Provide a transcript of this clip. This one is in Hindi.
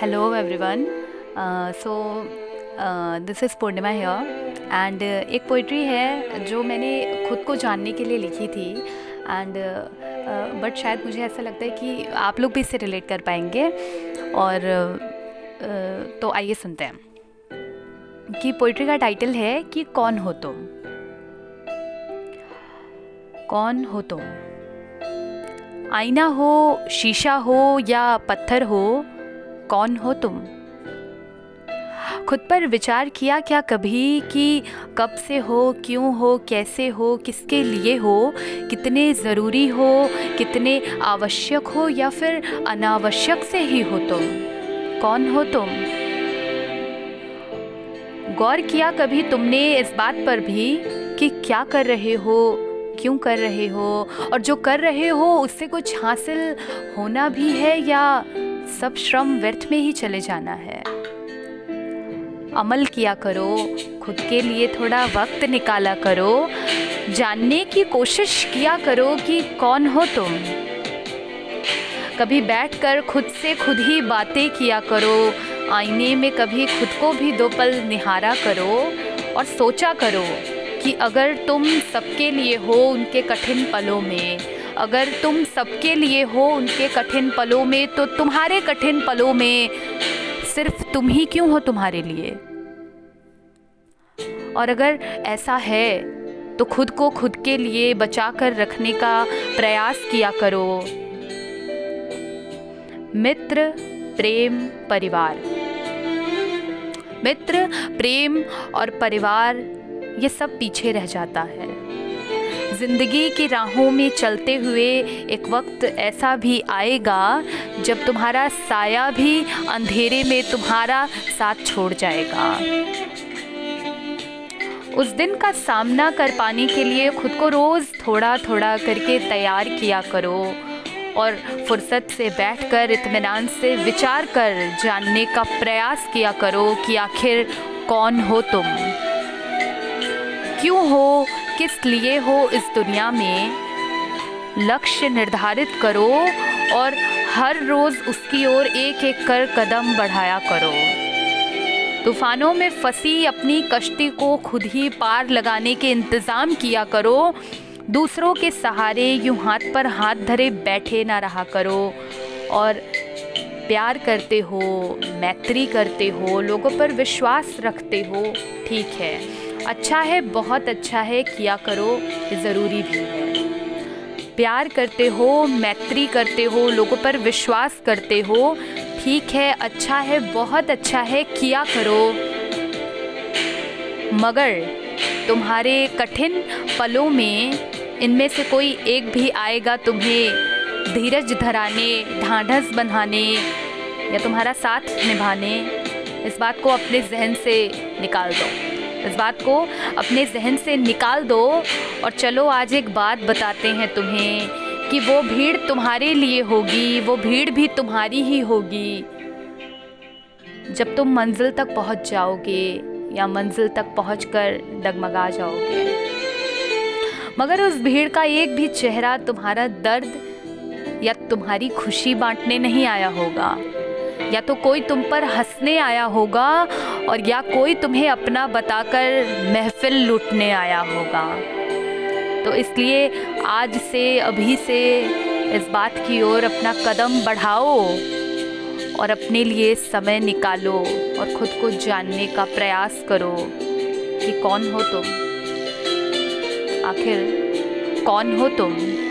Hello everyone. This is Purnima here and एक पोइट्री है जो मैंने खुद को जानने के लिए लिखी थी एंड बट शायद मुझे ऐसा लगता है कि आप लोग भी इससे रिलेट कर पाएंगे और तो आइए सुनते हैं कि पोइट्री का टाइटल है कि कौन हो तुम। कौन हो तुम, आईना हो, शीशा हो या पत्थर हो, कौन हो तुम। खुद पर विचार किया क्या कभी कि कब से हो, क्यों हो, कैसे हो, किसके लिए हो, कितने ज़रूरी हो, कितने आवश्यक हो या फिर अनावश्यक से ही हो तुम, कौन हो तुम। गौर किया कभी तुमने इस बात पर भी कि क्या कर रहे हो, क्यों कर रहे हो और जो कर रहे हो उससे कुछ हासिल होना भी है या सब श्रम व्यर्थ में ही चले जाना है। अमल किया करो, खुद के लिए थोड़ा वक्त निकाला करो, जानने की कोशिश किया करो कि कौन हो तुम। कभी बैठकर खुद से खुद ही बातें किया करो, आईने में कभी खुद को भी दो पल निहारा करो और सोचा करो कि अगर तुम सबके लिए हो उनके कठिन पलों में, अगर तुम सबके लिए हो उनके कठिन पलों में तो तुम्हारे कठिन पलों में सिर्फ तुम ही क्यों हो तुम्हारे लिए। और अगर ऐसा है तो खुद को खुद के लिए बचा कर रखने का प्रयास किया करो। मित्र, प्रेम, परिवार। मित्र, प्रेम और परिवार ये सब पीछे रह जाता है। ज़िंदगी की राहों में चलते हुए एक वक्त ऐसा भी आएगा जब तुम्हारा साया भी अंधेरे में तुम्हारा साथ छोड़ जाएगा। उस दिन का सामना कर पाने के लिए खुद को रोज़ थोड़ा थोड़ा करके तैयार किया करो और फुर्सत से बैठकर इत्मीनान से विचार कर जानने का प्रयास किया करो कि आखिर कौन हो तुम, क्यों हो, किस लिए हो इस दुनिया में। लक्ष्य निर्धारित करो और हर रोज़ उसकी ओर एक एक कर कदम बढ़ाया करो। तूफानों में फंसी अपनी कश्ती को खुद ही पार लगाने के इंतज़ाम किया करो। दूसरों के सहारे यूं हाथ पर हाथ धरे बैठे ना रहा करो और प्यार करते हो, मैत्री करते हो, लोगों पर विश्वास रखते हो, ठीक है, अच्छा है, बहुत अच्छा है, किया करो, ज़रूरी भी है। प्यार करते हो, मैत्री करते हो, लोगों पर विश्वास करते हो, ठीक है, अच्छा है, बहुत अच्छा है, किया करो। मगर तुम्हारे कठिन पलों में इनमें से कोई एक भी आएगा तुम्हें धीरज धराने, ढांढस बंधाने या तुम्हारा साथ निभाने। इस बात को अपने जहन से निकाल दो, इस बात को अपने जहन से निकाल दो और चलो आज एक बात बताते हैं तुम्हें कि वो भीड़ तुम्हारे लिए होगी, वो भीड़ भी तुम्हारी ही होगी। जब तुम मंजिल तक पहुंच जाओगे या मंजिल तक पहुंचकर डगमगा जाओगे, मगर उस भीड़ का एक भी चेहरा तुम्हारा दर्द या तुम्हारी खुशी बांटने नहीं आया होगा, या तो कोई तुम पर हंसने आया होगा और या कोई तुम्हें अपना बताकर महफिल लूटने आया होगा। तो इसलिए आज से, अभी से इस बात की ओर अपना कदम बढ़ाओ और अपने लिए समय निकालो और खुद को जानने का प्रयास करो कि कौन हो तुम, आखिर कौन हो तुम।